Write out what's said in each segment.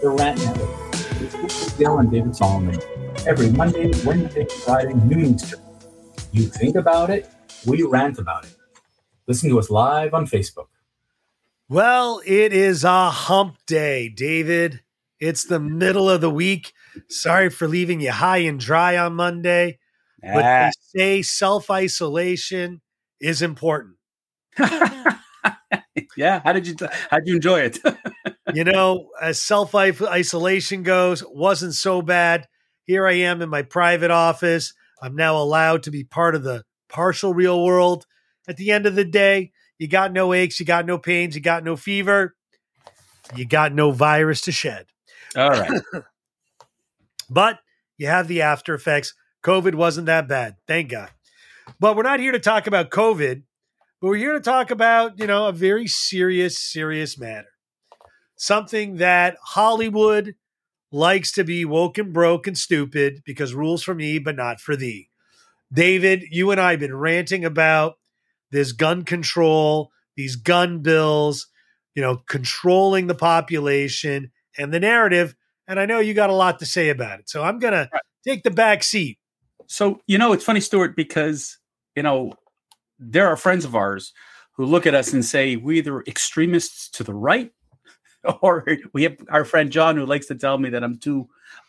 their rant network. It's Bill and David Solomon. Every Monday, Wednesday, Friday, noon Eastern. You think about it, we rant about it. Listen to us live on Facebook. Well, it is a hump day, David. It's the middle of the week. Sorry for leaving you high and dry on Monday. Nah. But they say self-isolation is important. Yeah. How'd you enjoy it? You know, as self-isolation goes, wasn't so bad. Here I am in my private office. I'm now allowed to be part of the partial real world. At the end of the day, you got no aches, you got no pains, you got no fever, you got no virus to shed. All right. But you have the after effects. COVID wasn't that bad. Thank God. But we're not here to talk about COVID, but we're here to talk about, you know, a very serious, serious matter. Something that Hollywood likes to be woke and broke and stupid because rules for me, but not for thee. David, you and I have been ranting about this gun control, these gun bills, you know, controlling the population and the narrative. And I know you got a lot to say about it. So I'm going to take the back seat. So, you know, it's funny, Stuart, because, you know, there are friends of ours who look at us and say, we're either extremists to the right, or we have our friend John who likes to tell me that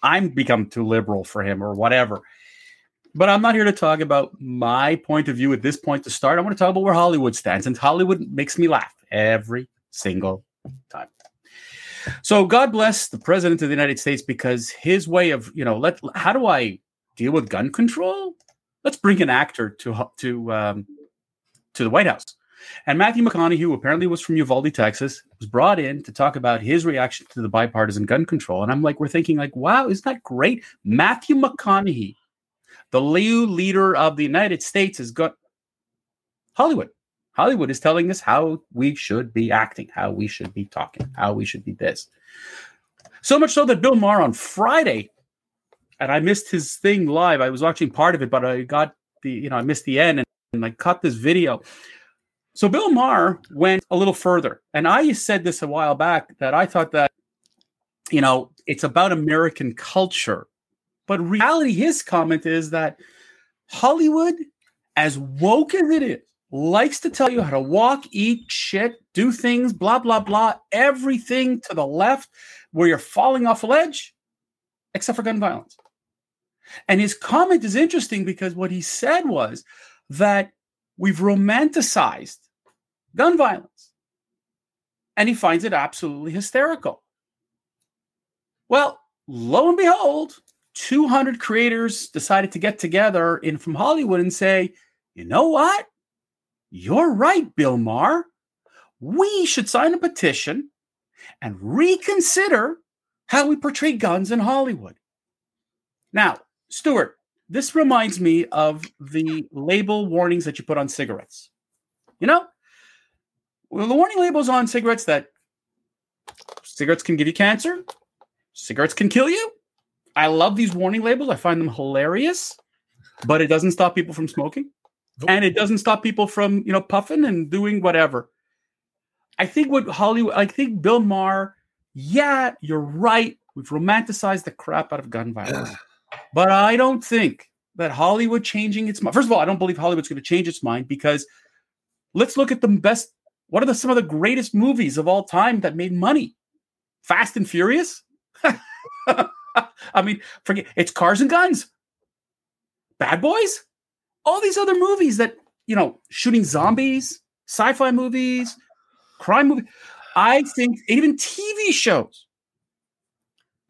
I'm become too liberal for him or whatever. But I'm not here to talk about my point of view at this point to start. I want to talk about where Hollywood stands, and Hollywood makes me laugh every single time. So God bless the president of the United States, because his way of, you know, how do I deal with gun control? Let's bring an actor to the White House. And Matthew McConaughey, who apparently was from Uvalde, Texas, was brought in to talk about his reaction to the bipartisan gun control. And I'm like, we're thinking like, wow, isn't that great? Matthew McConaughey, the new leader of the United States, has got Hollywood. Hollywood is telling us how we should be acting, how we should be talking, how we should be this. So much so that Bill Maher on Friday, and I missed his thing live. I was watching part of it, but I got I missed the end and I caught this video. So Bill Maher went a little further. And I said this a while back that I thought that, you know, it's about American culture. But reality, his comment is that Hollywood, as woke as it is, likes to tell you how to walk, eat, shit, do things, blah, blah, blah, everything to the left where you're falling off a ledge, except for gun violence. And his comment is interesting because what he said was that we've romanticized gun violence. And he finds it absolutely hysterical. Well, lo and behold, 200 creators decided to get together from Hollywood and say, you know what? You're right, Bill Maher. We should sign a petition and reconsider how we portray guns in Hollywood. Now, Stuart, this reminds me of the label warnings that you put on cigarettes. You know, the warning labels on cigarettes that cigarettes can give you cancer, cigarettes can kill you. I love these warning labels. I find them hilarious, but it doesn't stop people from smoking. And it doesn't stop people from, you know, puffing and doing whatever. I think Bill Maher, yeah, you're right. We've romanticized the crap out of gun violence. But I don't think that Hollywood changing its mind. First of all, I don't believe Hollywood's going to change its mind, because let's look at the best. What are some of the greatest movies of all time that made money? Fast and Furious? I mean, forget it's Cars and Guns. Bad Boys? All these other movies that, you know, shooting zombies, sci-fi movies, crime movies. I think even TV shows.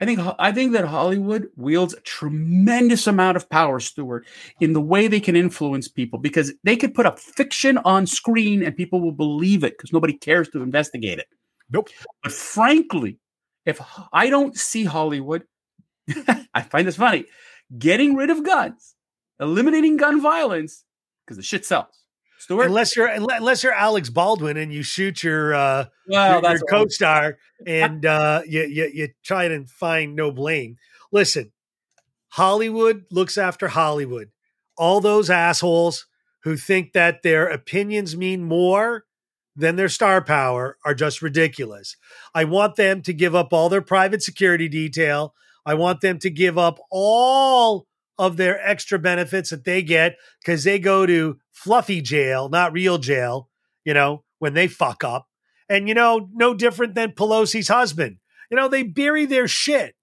I think that Hollywood wields a tremendous amount of power, Stuart, in the way they can influence people, because they could put a fiction on screen and people will believe it because nobody cares to investigate it. Nope. But frankly, if I don't see Hollywood, I find this funny, getting rid of guns, eliminating gun violence, because the shit sells. Stuart? Unless you're Alex Baldwin and you shoot your co-star and you try and find no blame. Listen, Hollywood looks after Hollywood. All those assholes who think that their opinions mean more than their star power are just ridiculous. I want them to give up all their private security detail. I want them to give up all of their extra benefits that they get because they go to fluffy jail, not real jail, you know, when they fuck up. And, you know, no different than Pelosi's husband. You know, they bury their shit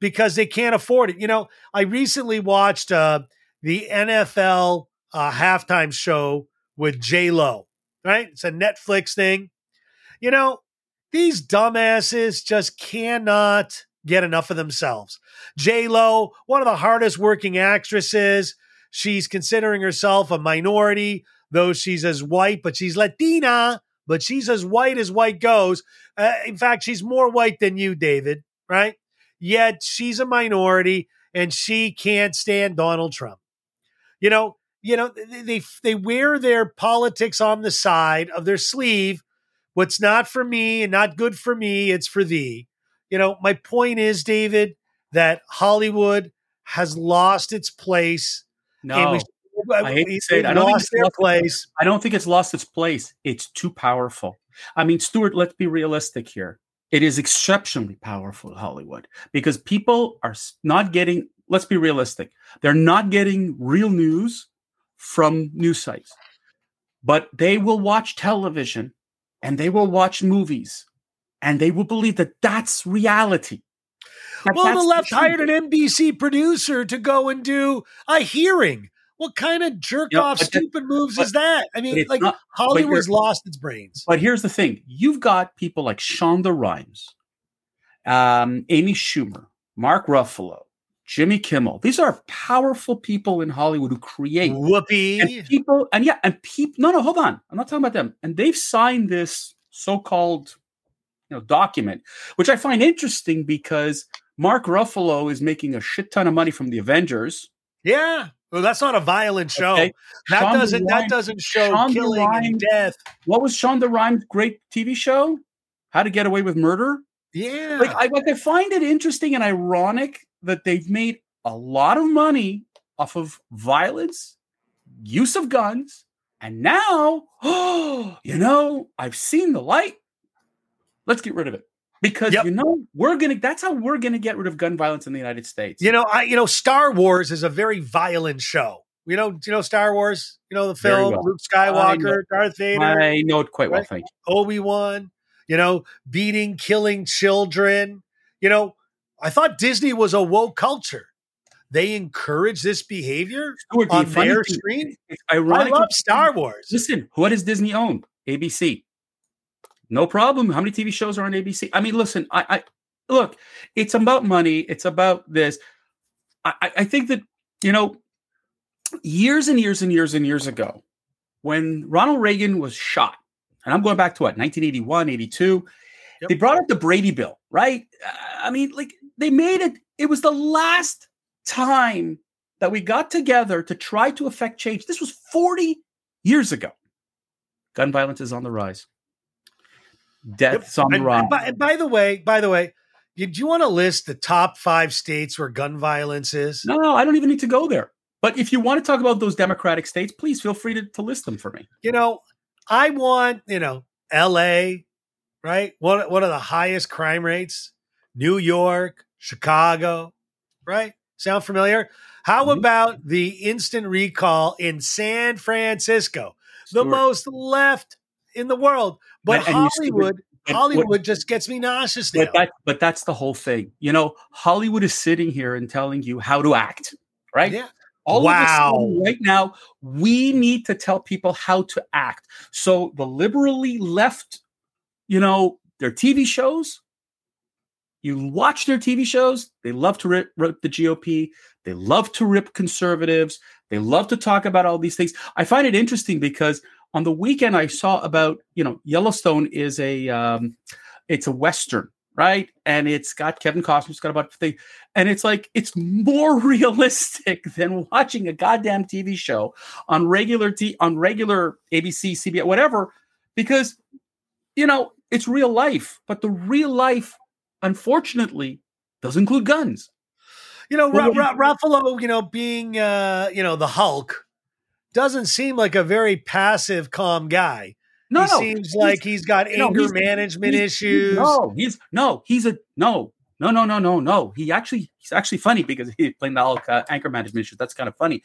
because they can't afford it. You know, I recently watched the NFL halftime show with J-Lo, right? It's a Netflix thing. You know, these dumbasses just cannot get enough of themselves. J-Lo, one of the hardest working actresses. She's considering herself a minority, though she's as white, but she's Latina, but she's as white goes. In fact, she's more white than you, David, right? Yet she's a minority and she can't stand Donald Trump. You know, they wear their politics on the side of their sleeve. What's not for me and not good for me, it's for thee. You know, my point is, David, that Hollywood has lost its place. No, I hate to say it. I don't think it's lost its place. It's too powerful. I mean, Stuart, let's be realistic here. It is exceptionally powerful, Hollywood, because people are not getting, let's be realistic, they're not getting real news from news sites. But they will watch television and they will watch movies. And they will believe that that's reality. Well, the left hired an NBC producer to go and do a hearing. What kind of jerk-off stupid moves is that? I mean, like Hollywood's lost its brains. But here's the thing. You've got people like Shonda Rhimes, Amy Schumer, Mark Ruffalo, Jimmy Kimmel. These are powerful people in Hollywood who create. Whoopee. No, hold on. I'm not talking about them. And they've signed this so-called document, which I find interesting because Mark Ruffalo is making a shit ton of money from the Avengers. Yeah. Well, that's not a violent show. Okay. That doesn't show Shonda killing Rhimes, and death. What was Shonda Rhimes' great TV show? How to Get Away with Murder? Yeah. I find it interesting and ironic that they've made a lot of money off of violence, use of guns, and now, I've seen the light. Let's get rid of it because, that's how we're going to get rid of gun violence in the United States. Star Wars is a very violent show. You know, Star Wars, the film, well. Luke Skywalker, Darth Vader. I know it quite well. Thank you. Obi-Wan, beating, killing children. You know, I thought Disney was a woke culture. They encourage this behavior on their screen. I love Star Wars. Listen, what does Disney own? ABC. No problem. How many TV shows are on ABC? I mean, listen, I look, it's about money. It's about this. I think that, years and years and years and years ago, when Ronald Reagan was shot, and I'm going back to 1981, 82, They brought up the Brady bill, right? I mean, they made it. It was the last time that we got together to try to affect change. This was 40 years ago. Gun violence is on the rise. Deaths on the rise. By the way, did you want to list the top 5 states where gun violence is? No, I don't even need to go there. But if you want to talk about those Democratic states, please feel free to list them for me. I want, L.A., right? One of the highest crime rates. New York, Chicago, right? Sound familiar? How about the instant recall in San Francisco? The most left in the world. But Hollywood just gets me nauseous now. But that's the whole thing. Hollywood is sitting here and telling you how to act, right? Yeah. All of a sudden, right now, we need to tell people how to act. So the liberally left, their TV shows, you watch their TV shows, they love to rip the GOP. They love to rip conservatives. They love to talk about all these things. I find it interesting because on the weekend, I saw about, Yellowstone is it's a Western, right? And it's got Kevin Costner, it's got about thing. And it's like, it's more realistic than watching a goddamn TV show on regular ABC, CBS, whatever, because, it's real life. But the real life, unfortunately, does include guns. Ruffalo, being, the Hulk, doesn't seem like a very passive, calm guy. No, seems like he's got anger management issues. No. He's actually funny because he's playing the anger management issues. That's kind of funny.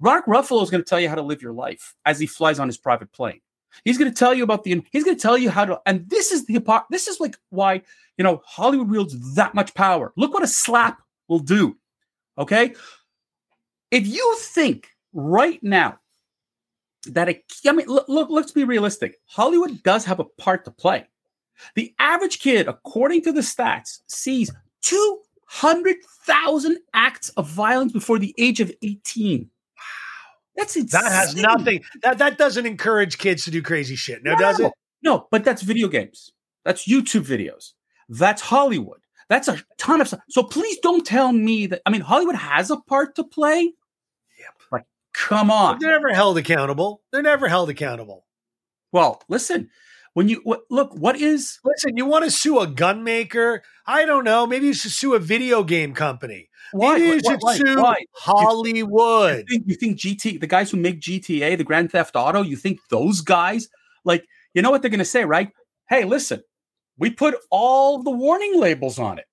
Mark Ruffalo is going to tell you how to live your life as he flies on his private plane. He's going to tell you he's going to tell you how to, and this is like why, Hollywood wields that much power. Look what a slap will do. Okay. If you think right now that let's be realistic. Hollywood does have a part to play. The average kid, according to the stats, sees 200,000 acts of violence before the age of 18. That's insane. That has nothing. That doesn't encourage kids to do crazy shit. No, does it? No, but that's video games. That's YouTube videos. That's Hollywood. That's a ton of stuff. So please don't tell me that. I mean, Hollywood has a part to play. Yep. But come on. But they're never held accountable. Well, listen. You want to sue a gun maker? I don't know. Maybe you should sue a video game company. Why? Maybe you should sue Hollywood. You think the guys who make GTA, the Grand Theft Auto, you think those guys, like, you know what they're going to say, right? Hey, listen, we put all the warning labels on it,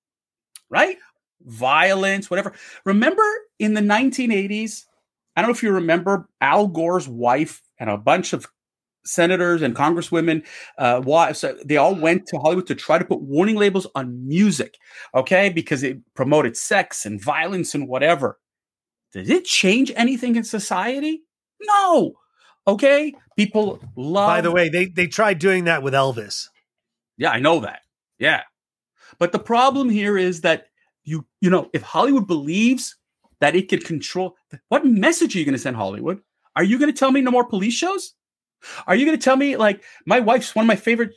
right? Violence, whatever. Remember in the 1980s, I don't know if you remember Al Gore's wife and a bunch of senators and congresswomen, wives, they all went to Hollywood to try to put warning labels on music, okay? Because it promoted sex and violence and whatever. Did it change anything in society? No. Okay? People love... By the way, they tried doing that with Elvis. Yeah, I know that. Yeah. But the problem here is that, if Hollywood believes that it could control... What message are you going to send Hollywood? Are you going to tell me no more police shows? Are you going to tell me, like, my wife's one of my favorite,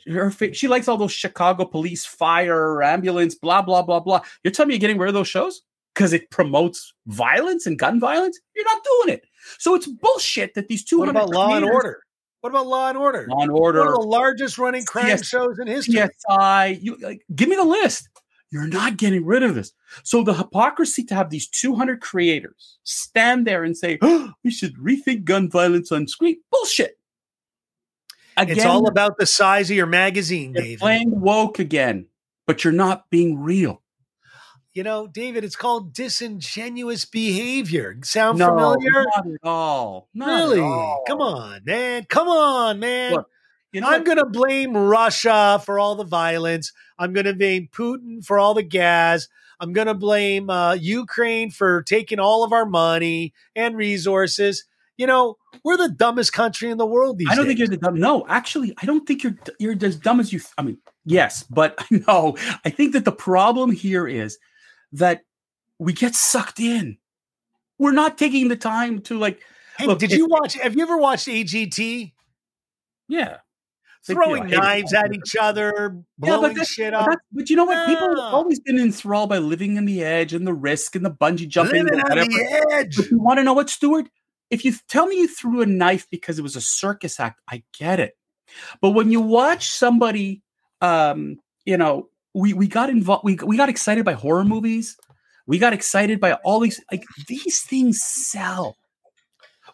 she likes all those Chicago police, fire, ambulance, blah, blah, blah, blah. You're telling me you're getting rid of those shows because it promotes violence and gun violence? You're not doing it. So it's bullshit that these 200 What about Law and Order? Law and Order. One of the largest running crime shows in history. CSI. Give me the list. You're not getting rid of this. So the hypocrisy to have these 200 creators stand there and say, oh, we should rethink gun violence on screen. Bullshit. Again, it's all about the size of your magazine, David. You're playing woke again, but you're not being real. David, it's called disingenuous behavior. Sound familiar? Not at all. Really? Come on, man. Look, I'm going to blame Russia for all the violence. I'm going to blame Putin for all the gas. I'm going to blame Ukraine for taking all of our money and resources. We're the dumbest country in the world these days. I don't think you're the dumb. No, actually, I don't think you're as dumb as you. I mean, yes, but no. I think that the problem here is that we get sucked in. We're not taking the time to like. Hey, have you ever watched AGT? Yeah. Throwing knives at each other, blowing shit up. But you know what? People have always been enthralled by living in the edge and the risk and the bungee jumping. Living on the edge. But you want to know what, Stuart? If you tell me you threw a knife because it was a circus act, I get it. But when you watch somebody, we got involved. We got excited by horror movies. We got excited by all these. Like, these things sell.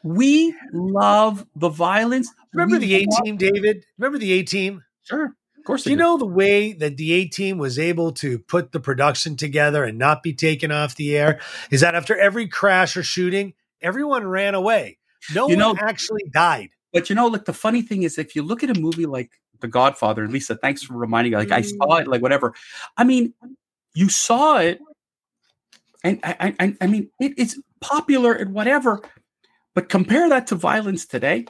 We love the violence. Remember the A team, David? Remember the A team? Sure. Of course. You know the way that the A team was able to put the production together and not be taken off the air is that after every crash or shooting, everyone ran away. No one actually died. But like the funny thing is, if you look at a movie like The Godfather, and Lisa, thanks for reminding me. Like I saw it, like whatever. I mean, you saw it, and I mean, it's popular and whatever. But compare that to violence today.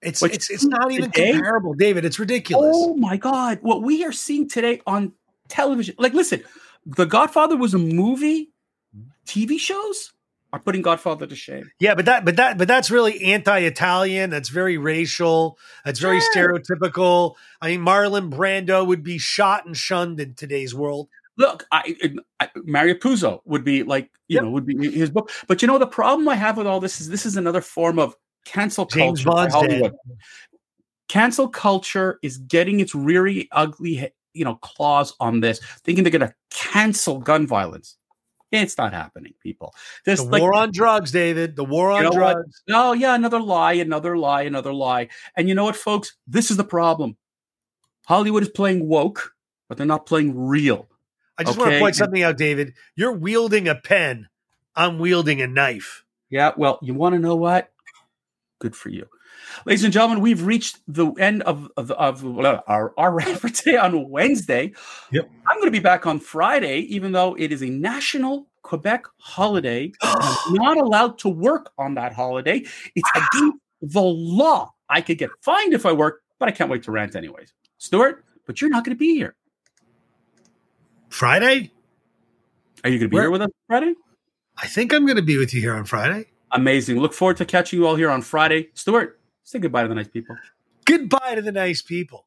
It's not even comparable, David. It's ridiculous. Oh my God, what we are seeing today on television. Like, listen, The Godfather was a movie. TV shows are putting Godfather to shame. Yeah, but that's really anti-Italian. That's very racial. That's very stereotypical. I mean, Marlon Brando would be shot and shunned in today's world. Look, Mario Puzo would be like, would be his book. But the problem I have with all this is another form of cancel culture. James Bond's dead. Cancel culture is getting its reary, ugly, claws on this, thinking they're going to cancel gun violence. It's not happening, people. This the war on drugs, David. The war on drugs. What? Oh, yeah, another lie. And you know what, folks? This is the problem. Hollywood is playing woke, but they're not playing real. I just want to point something out, David. You're wielding a pen. I'm wielding a knife. Yeah, well, you want to know what? Good for you. Ladies and gentlemen, we've reached the end of our round for today on Wednesday. Yep. I'm going to be back on Friday, even though it is a national Quebec holiday. I'm not allowed to work on that holiday. It's against the law. I could get fined if I work, but I can't wait to rant anyways. Stuart, but you're not going to be here. Friday? Are you going to be here with us Friday? I think I'm going to be with you here on Friday. Amazing. Look forward to catching you all here on Friday. Stuart, say goodbye to the nice people. Goodbye to the nice people.